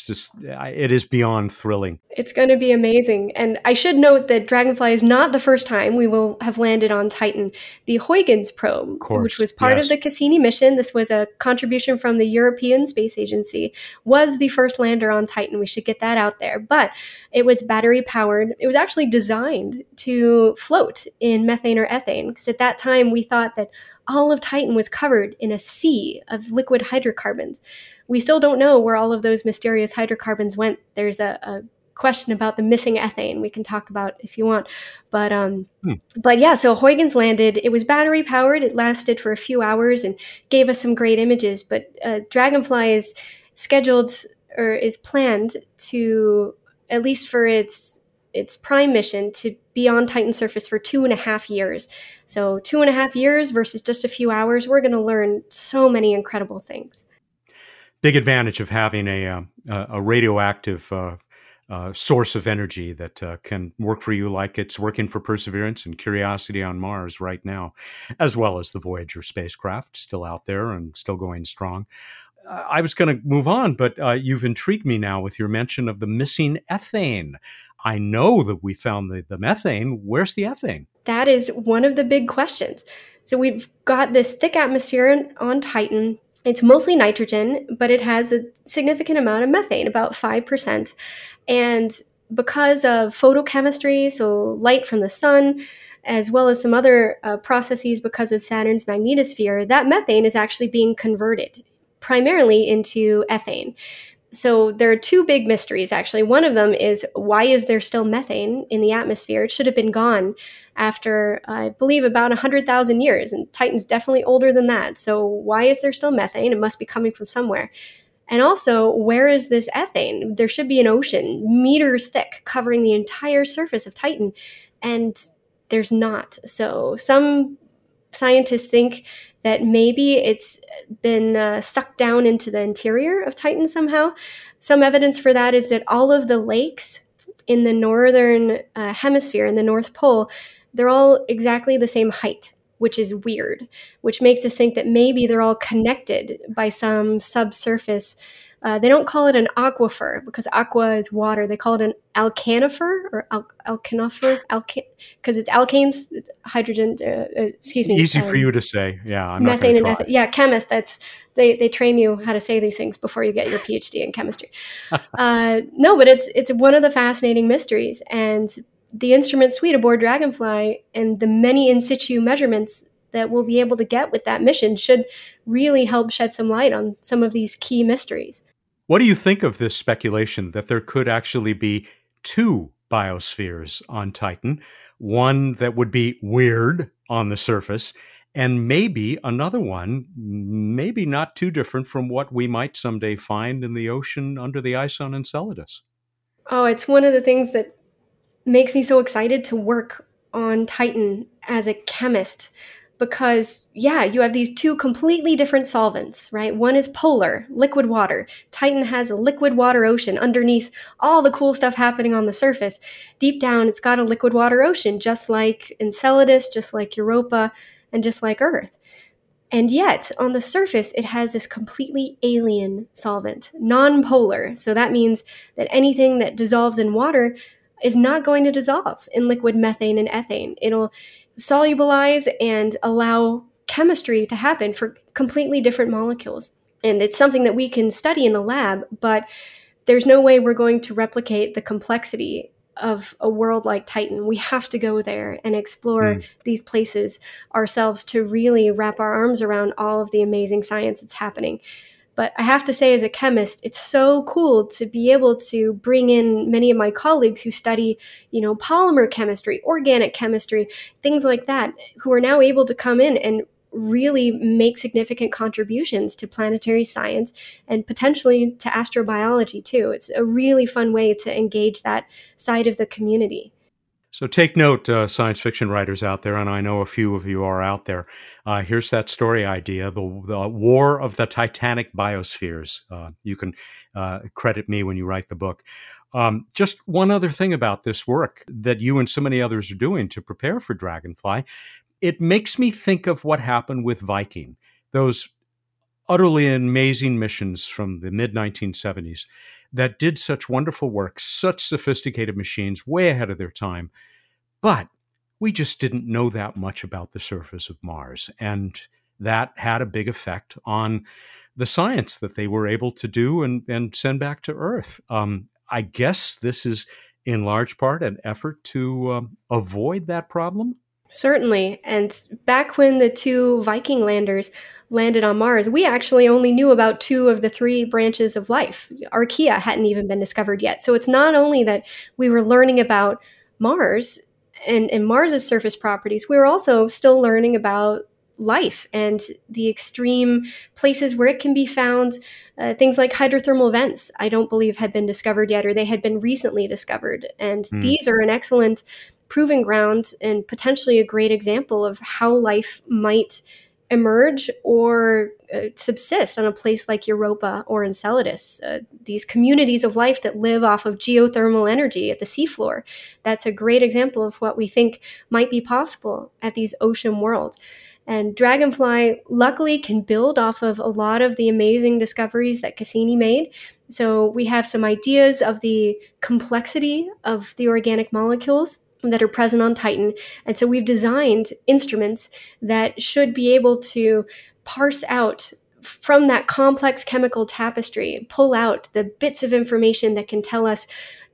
is beyond thrilling. It's going to be amazing. And I should note that Dragonfly is not the first time we will have landed on Titan. The Huygens probe, which was part of the Cassini mission, this was a contribution from the European Space Agency, was the first lander on Titan. We should get that out there. But it was battery powered. It was actually designed to float in methane or ethane, because at that time we thought that all of Titan was covered in a sea of liquid hydrocarbons. We still don't know where all of those mysterious hydrocarbons went. There's a question about the missing ethane we can talk about if you want. But so Huygens landed. It was battery powered. It lasted for a few hours and gave us some great images. But Dragonfly is planned to, at least for its prime mission, to be on Titan's surface for 2.5 years. So 2.5 years versus just a few hours, we're going to learn so many incredible things. big advantage of having a radioactive source of energy that can work for you like it's working for Perseverance and Curiosity on Mars right now, as well as the Voyager spacecraft still out there and still going strong. I was going to move on, but you've intrigued me now with your mention of the missing ethane. I know that we found the methane. Where's the ethane? That is one of the big questions. So we've got this thick atmosphere on Titan. It's mostly nitrogen, but it has a significant amount of methane, about 5%. And because of photochemistry, so light from the sun, as well as some other processes because of Saturn's magnetosphere, that methane is actually being converted primarily into ethane. So there are two big mysteries, actually. One of them is, why is there still methane in the atmosphere? It should have been gone after, I believe, about 100,000 years. And Titan's definitely older than that. So why is there still methane? It must be coming from somewhere. And also, where is this ethane? There should be an ocean, meters thick, covering the entire surface of Titan. And there's not. So some scientists think that maybe it's been sucked down into the interior of Titan somehow. Some evidence for that is that all of the lakes in the northern hemisphere, in the North Pole, they're all exactly the same height, which is weird, which makes us think that maybe they're all connected by some subsurface. They don't call it an aquifer because aqua is water. They call it an alcanifer or alcanifer because it's alkanes, hydrogen. Excuse me. Easy for you to say. Yeah, I'm methane not going to try. Yeah, chemists. That's they train you how to say these things before you get your PhD in chemistry. No, but it's one of the fascinating mysteries, and the instrument suite aboard Dragonfly and the many in situ measurements that we'll be able to get with that mission should really help shed some light on some of these key mysteries. What do you think of this speculation that there could actually be two biospheres on Titan, one that would be weird on the surface, and maybe another one, maybe not too different from what we might someday find in the ocean under the ice on Enceladus? Oh, it's one of the things that makes me so excited to work on Titan as a chemist. Because, yeah, you have these two completely different solvents, right? One is polar, liquid water. Titan has a liquid water ocean underneath all the cool stuff happening on the surface. Deep down, it's got a liquid water ocean, just like Enceladus, just like Europa, and just like Earth. And yet, on the surface, it has this completely alien solvent, non-polar. So that means that anything that dissolves in water is not going to dissolve in liquid methane and ethane. It'll solubilize and allow chemistry to happen for completely different molecules. And it's something that we can study in the lab, but there's no way we're going to replicate the complexity of a world like Titan. We have to go there and explore these places ourselves to really wrap our arms around all of the amazing science that's happening. But I have to say, as a chemist, it's so cool to be able to bring in many of my colleagues who study, you know, polymer chemistry, organic chemistry, things like that, who are now able to come in and really make significant contributions to planetary science and potentially to astrobiology, too. It's a really fun way to engage that side of the community. So take note, science fiction writers out there, and I know a few of you are out there. Here's that story idea, the War of the Titanic Biospheres. You can credit me when you write the book. Just one other thing about this work that you and so many others are doing to prepare for Dragonfly, it makes me think of what happened with Viking, those utterly amazing missions from the mid-1970s. That did such wonderful work, such sophisticated machines, way ahead of their time. But we just didn't know that much about the surface of Mars. And that had a big effect on the science that they were able to do and send back to Earth. I guess this is in large part an effort to avoid that problem. Certainly. And back when the two Viking landers landed on Mars, we actually only knew about two of the three branches of life. Archaea hadn't even been discovered yet. So it's not only that we were learning about Mars and Mars's surface properties, we were also still learning about life and the extreme places where it can be found. Things like hydrothermal vents, I don't believe had been discovered yet, or they had been recently discovered. And these are an excellent proving ground and potentially a great example of how life might emerge or subsist on a place like Europa or Enceladus, these communities of life that live off of geothermal energy at the seafloor. That's a great example of what we think might be possible at these ocean worlds. And Dragonfly luckily can build off of a lot of the amazing discoveries that Cassini made. So we have some ideas of the complexity of the organic molecules that are present on Titan. And so we've designed instruments that should be able to parse out from that complex chemical tapestry, pull out the bits of information that can tell us,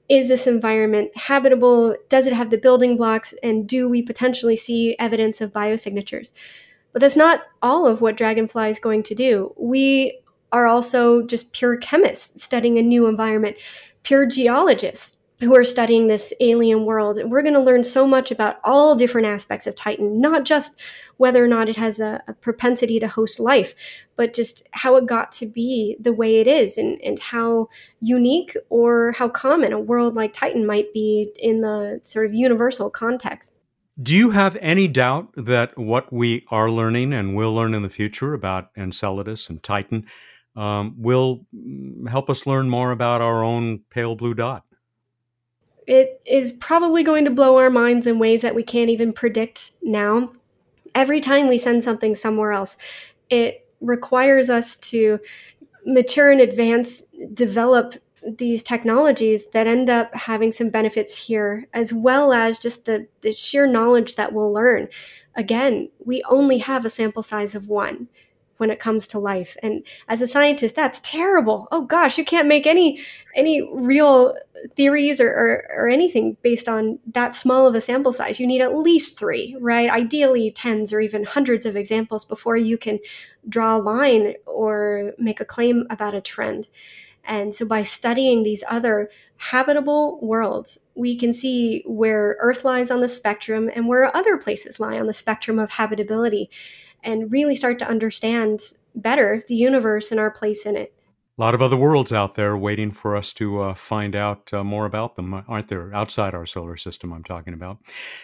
is this environment habitable? Does it have the building blocks? And do we potentially see evidence of biosignatures? But that's not all of what Dragonfly is going to do. We are also just pure chemists studying a new environment, pure geologists who are studying this alien world. We're going to learn so much about all different aspects of Titan, not just whether or not it has a propensity to host life, but just how it got to be the way it is, and how unique or how common a world like Titan might be in the sort of universal context. Do you have any doubt that what we are learning and will learn in the future about Enceladus and Titan will help us learn more about our own pale blue dot? It is probably going to blow our minds in ways that we can't even predict now. Every time we send something somewhere else, it requires us to mature in advance, develop these technologies that end up having some benefits here, as well as just the sheer knowledge that we'll learn. Again, we only have a sample size of one when it comes to life. And as a scientist, that's terrible. Oh gosh, you can't make any real theories or anything based on that small of a sample size. You need at least three, right? Ideally tens or even hundreds of examples before you can draw a line or make a claim about a trend. And so by studying these other habitable worlds, we can see where Earth lies on the spectrum and where other places lie on the spectrum of habitability, and really start to understand better the universe and our place in it. A lot of other worlds out there waiting for us to find out more about them, aren't there? Outside our solar system, I'm talking about.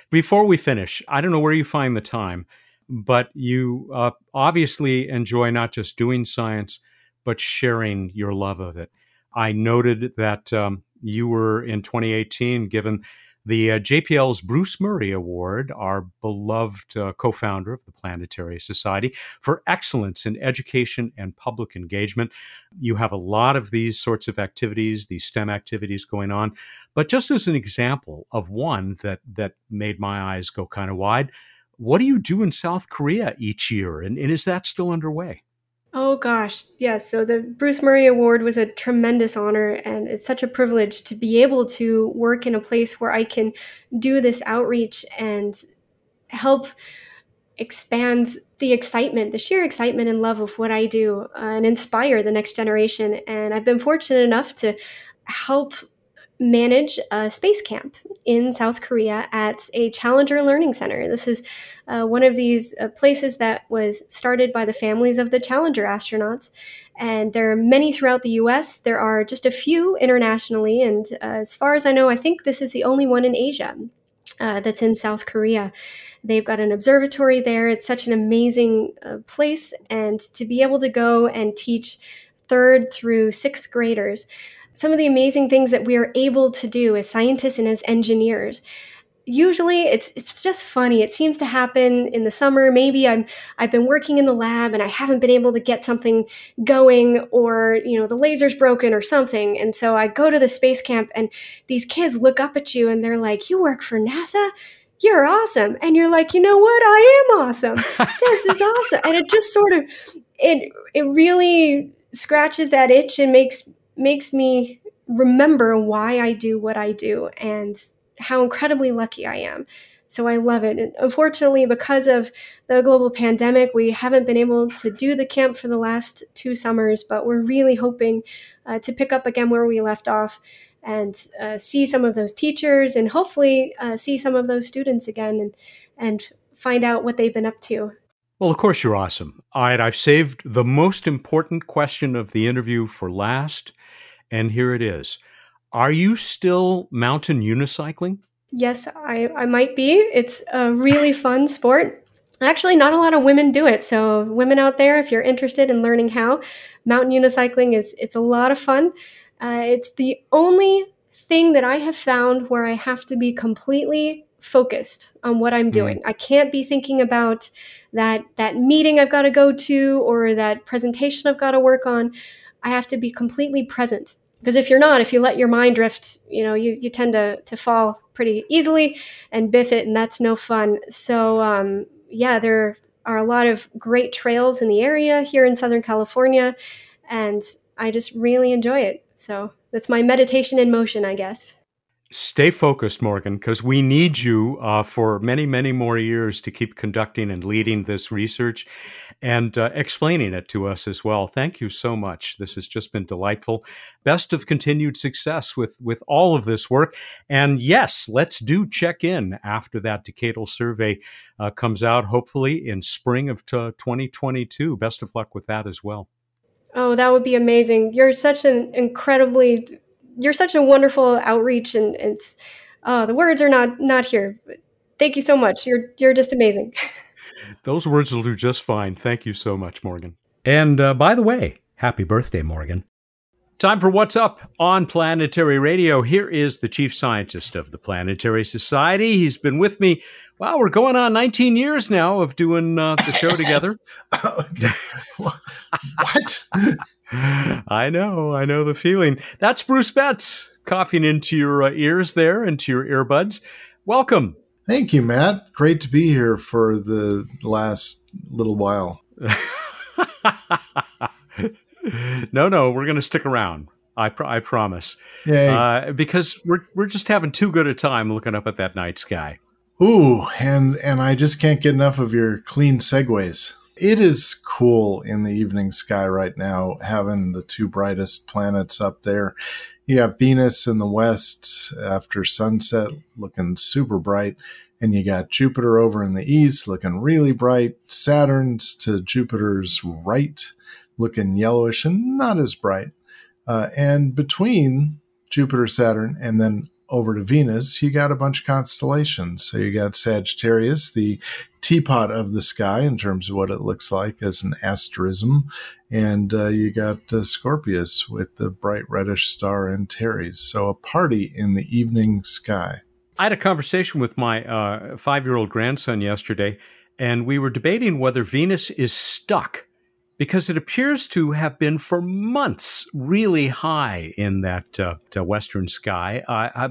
Before we finish, I don't know where you find the time, but you obviously enjoy not just doing science, but sharing your love of it. I noted that you were, in 2018, given the JPL's Bruce Murray Award, our beloved co-founder of the Planetary Society, for excellence in education and public engagement. You have a lot of these sorts of activities, these STEM activities going on. But just as an example of one that made my eyes go kind of wide, what do you do in South Korea each year? And is that still underway? Oh, gosh. Yes. So the Bruce Murray Award was a tremendous honor, and it's such a privilege to be able to work in a place where I can do this outreach and help expand the excitement, the sheer excitement and love of what I do, and inspire the next generation. And I've been fortunate enough to help manage a space camp in South Korea at a Challenger Learning Center. This is one of these places that was started by the families of the Challenger astronauts. And there are many throughout the U.S. There are just a few internationally. And as far as I know, I think this is the only one in Asia that's in South Korea. They've got an observatory there. It's such an amazing place. And to be able to go and teach 3rd through 6th graders some of the amazing things that we are able to do as scientists and as engineers. Usually it's just funny. It seems to happen in the summer. Maybe I've been working in the lab and I haven't been able to get something going, or the laser's broken or something. And so I go to the space camp and these kids look up at you and they're like, "You work for NASA? You're awesome." And you're like, "You know what? I am awesome. This is awesome." And it just sort of, it really scratches that itch and makes me remember why I do what I do and how incredibly lucky I am. So I love it. And unfortunately, because of the global pandemic, we haven't been able to do the camp for the last 2 summers, but we're really hoping to pick up again where we left off and see some of those teachers and hopefully see some of those students again and find out what they've been up to. Well, of course, you're awesome. All right, I've saved the most important question of the interview for last, and here it is. Are you still mountain unicycling? Yes, I might be. It's a really fun sport. Actually, not a lot of women do it. So women out there, if you're interested in learning how, mountain unicycling it's a lot of fun. It's the only thing that I have found where I have to be completely focused on what I'm doing. I can't be thinking about that meeting I've got to go to or that presentation I've got to work on. I have to be completely present. Because if you're not, if you let your mind drift, you tend to fall pretty easily and biff it, and that's no fun. So yeah, there are a lot of great trails in the area here in Southern California, and I just really enjoy it. So that's my meditation in motion, I guess. Stay focused, Morgan, because we need you for many, many more years to keep conducting and leading this research and explaining it to us as well. Thank you so much. This has just been delightful. Best of continued success with all of this work. And yes, let's do check in after that decadal survey comes out, hopefully in spring of 2022. Best of luck with that as well. Oh, that would be amazing. You're such a wonderful outreach, and the words are not here. Thank you so much. You're just amazing. Those words will do just fine. Thank you so much, Morgan. And by the way, happy birthday, Morgan. Time for What's Up on Planetary Radio. Here is the chief scientist of the Planetary Society. He's been with me. Wow, we're going on 19 years now of doing the show together. What? I know the feeling. That's Bruce Betts coughing into your ears there, into your earbuds. Welcome. Thank you, Matt. Great to be here for the last little while. No, we're going to stick around. I promise. Yay. Because we're just having too good a time looking up at that night sky. Ooh, and I just can't get enough of your clean segues. It is cool in the evening sky right now, having the two brightest planets up there. You have Venus in the west after sunset, looking super bright. And you got Jupiter over in the east, looking really bright. Saturn's to Jupiter's right, looking yellowish and not as bright. And between Jupiter, Saturn, and then over to Venus, you got a bunch of constellations. So you got Sagittarius, the teapot of the sky in terms of what it looks like as an asterism. And you got Scorpius with the bright reddish star Antares. So a party in the evening sky. I had a conversation with my five-year-old grandson yesterday, and we were debating whether Venus is stuck, because it appears to have been for months really high in that western sky.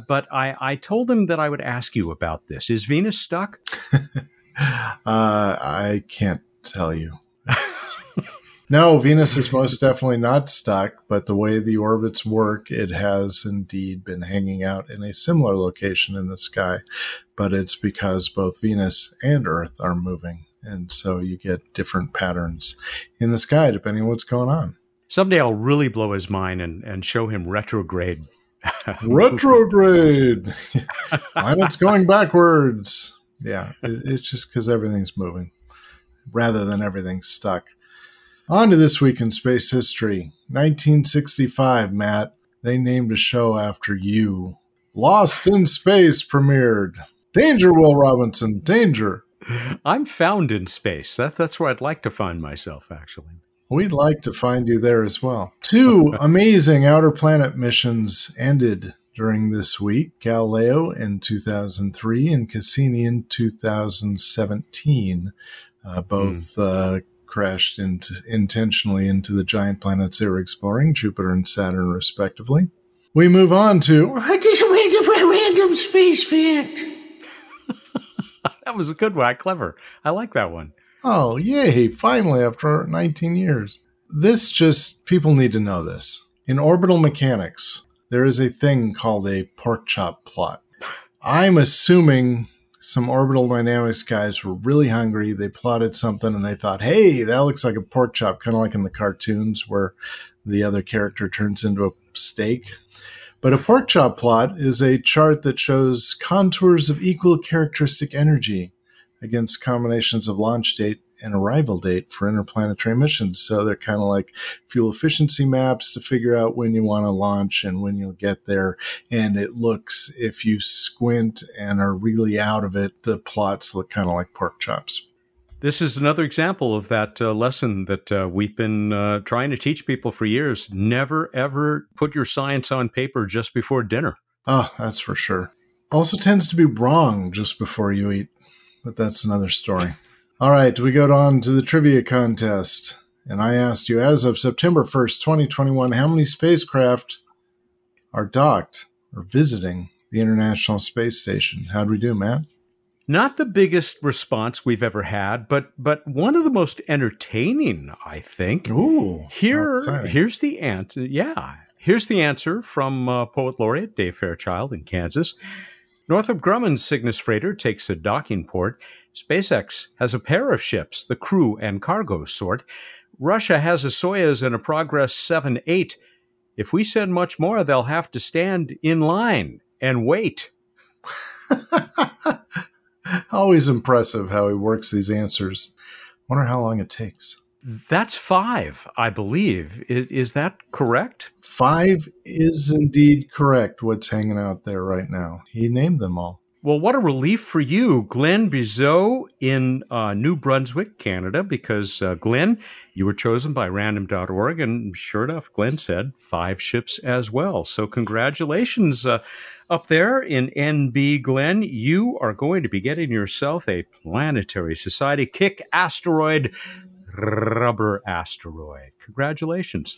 But I told him that I would ask you about this. Is Venus stuck? I can't tell you. No, Venus is most definitely not stuck, but the way the orbits work, it has indeed been hanging out in a similar location in the sky. But it's because both Venus and Earth are moving. And so you get different patterns in the sky, depending on what's going on. Someday I'll really blow his mind and show him retrograde. Retrograde! Planets going backwards. Yeah, it's just because everything's moving rather than everything's stuck. On to this week in space history. 1965, Matt, they named a show after you. Lost in Space premiered. Danger, Will Robinson, danger. I'm found in space. That's where I'd like to find myself, actually. We'd like to find you there as well. Two amazing outer planet missions ended during this week. Galileo in 2003 and Cassini in 2017. Both crashed intentionally into the giant planets they were exploring, Jupiter and Saturn, respectively. We move on to... I just made a random space fact. That was a good one. Clever. I like that one. Oh, yay. Finally, after 19 years. People need to know this. In orbital mechanics, there is a thing called a pork chop plot. I'm assuming some orbital dynamics guys were really hungry. They plotted something and they thought, hey, that looks like a pork chop, kind of like in the cartoons where the other character turns into a steak. But a pork chop plot is a chart that shows contours of equal characteristic energy against combinations of launch date and arrival date for interplanetary missions. So they're kind of like fuel efficiency maps to figure out when you want to launch and when you'll get there. And it looks, if you squint and are really out of it, the plots look kind of like pork chops. This is another example of that lesson that we've been trying to teach people for years. Never, ever put your science on paper just before dinner. Oh, that's for sure. Also tends to be wrong just before you eat, but that's another story. All right, we go on to the trivia contest. And I asked you, as of September 1st, 2021, how many spacecraft are docked or visiting the International Space Station? How'd we do, Matt? Not the biggest response we've ever had, but one of the most entertaining, I think. Ooh, here's the answer from Poet Laureate Dave Fairchild in Kansas. Northrop Grumman's Cygnus freighter takes a docking port. SpaceX has a pair of ships, the crew and cargo sort. Russia has a Soyuz and a Progress 7-8. If we send much more, they'll have to stand in line and wait. Always impressive how he works these answers. Wonder how long it takes. That's 5, I believe. Is that correct? 5 is indeed correct, what's hanging out there right now. He named them all. Well, what a relief for you, Glenn Bizeau in New Brunswick, Canada, because Glenn, you were chosen by random.org, and sure enough, Glenn said 5 ships as well. So congratulations up there in NB, Glenn. You are going to be getting yourself a Planetary Society kick asteroid, rubber asteroid. Congratulations.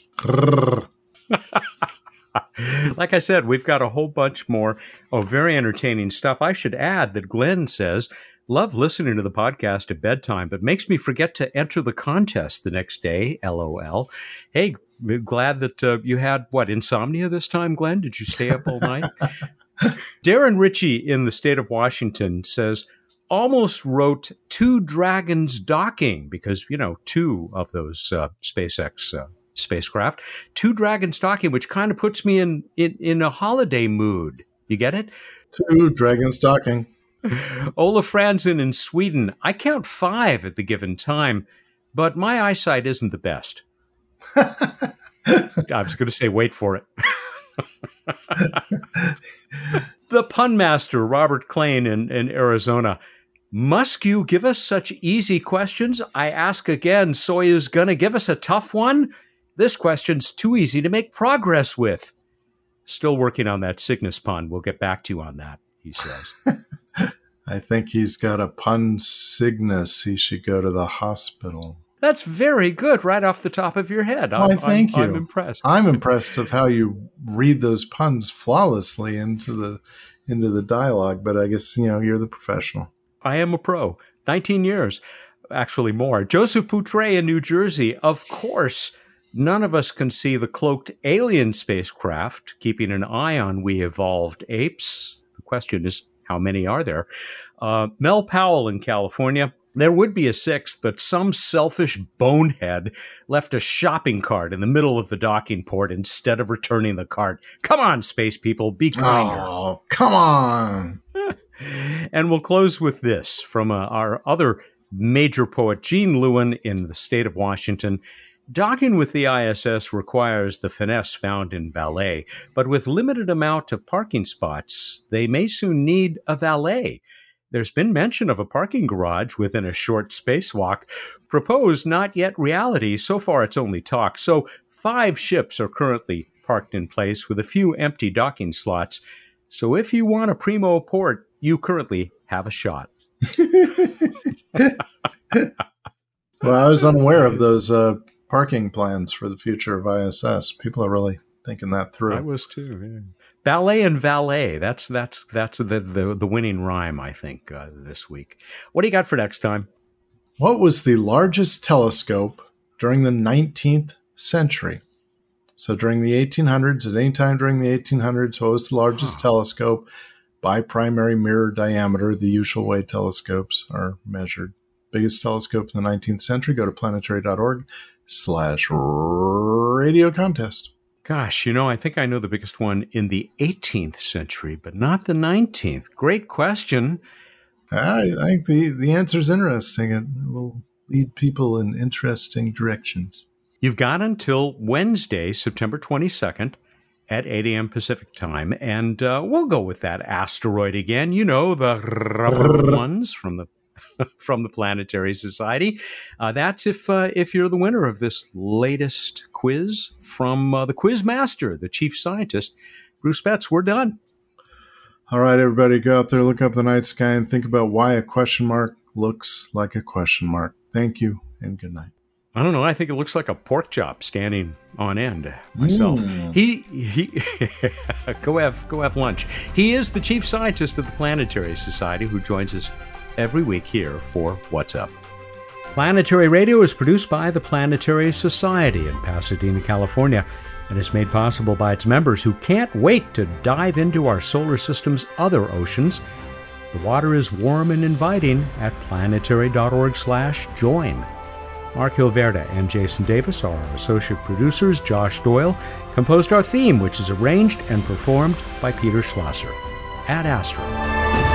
Like I said, we've got a whole bunch more of very entertaining stuff. I should add that Glenn says, love listening to the podcast at bedtime, but makes me forget to enter the contest the next day, LOL. Hey, glad that you had, insomnia this time, Glenn? Did you stay up all night? Darren Ritchie in the state of Washington says, almost wrote 2 Dragons docking because, 2 of those SpaceX spacecraft, 2 Dragons docking, which kind of puts me in a holiday mood. You get it? 2 Dragons docking. Ola Franzen in Sweden. I count 5 at the given time, but my eyesight isn't the best. I was going to say, wait for it. The pun master, Robert Klein in Arizona. Must you give us such easy questions? I ask again, Soyuz gonna give us a tough one? This question's too easy to make progress with. Still working on that Cygnus pun. We'll get back to you on that, he says. I think he's got a pun Cygnus. He should go to the hospital. That's very good right off the top of your head. Thank you. I'm impressed. I'm impressed of how you read those puns flawlessly into the dialogue, but I guess, you're the professional. I am a pro. 19 years, actually more. Joseph Poutre in New Jersey. Of course, none of us can see the cloaked alien spacecraft keeping an eye on we evolved apes. The question is, how many are there? Mel Powell in California. There would be a 6th, but some selfish bonehead left a shopping cart in the middle of the docking port instead of returning the cart. Come on, space people, be kinder. Oh, come on. And we'll close with this from our other major poet, Gene Lewin, in the state of Washington. Docking with the ISS requires the finesse found in ballet, but with limited amount of parking spots, they may soon need a valet. There's been mention of a parking garage within a short spacewalk. Proposed, not yet reality. So far, it's only talk. So 5 ships are currently parked in place with a few empty docking slots. So if you want a primo port, you currently have a shot. Well, I was unaware of those parking plans for the future of ISS. People are really thinking that through. I was too, yeah. Ballet and valet. That's the winning rhyme, I think, this week. What do you got for next time? What was the largest telescope during the 19th century? So during the 1800s, at any time during the 1800s, what was the largest telescope by primary mirror diameter, the usual way telescopes are measured? Biggest telescope in the 19th century. Go to planetary.org/radio contest. Gosh, I think I know the biggest one in the 18th century, but not the 19th. Great question. I think the answer's interesting. It will lead people in interesting directions. You've got until Wednesday, September 22nd at 8 a.m. Pacific time, and we'll go with that asteroid again. The rubber ones from the from the Planetary Society. That's if you're the winner of this latest quiz from the quiz master, the chief scientist, Bruce Betts. We're done. All right, everybody, go out there, look up the night sky, and think about why a question mark looks like a question mark. Thank you, and good night. I don't know. I think it looks like a pork chop standing on end myself. Mm. He go have lunch. He is the chief scientist of the Planetary Society, who joins us every week here for What's Up. Planetary Radio is produced by the Planetary Society in Pasadena, California, and is made possible by its members who can't wait to dive into our solar system's other oceans. The water is warm and inviting at planetary.org/join. Mark Hilverda and Jason Davis are our associate producers. Josh Doyle composed our theme, which is arranged and performed by Peter Schlosser. Ad Astra.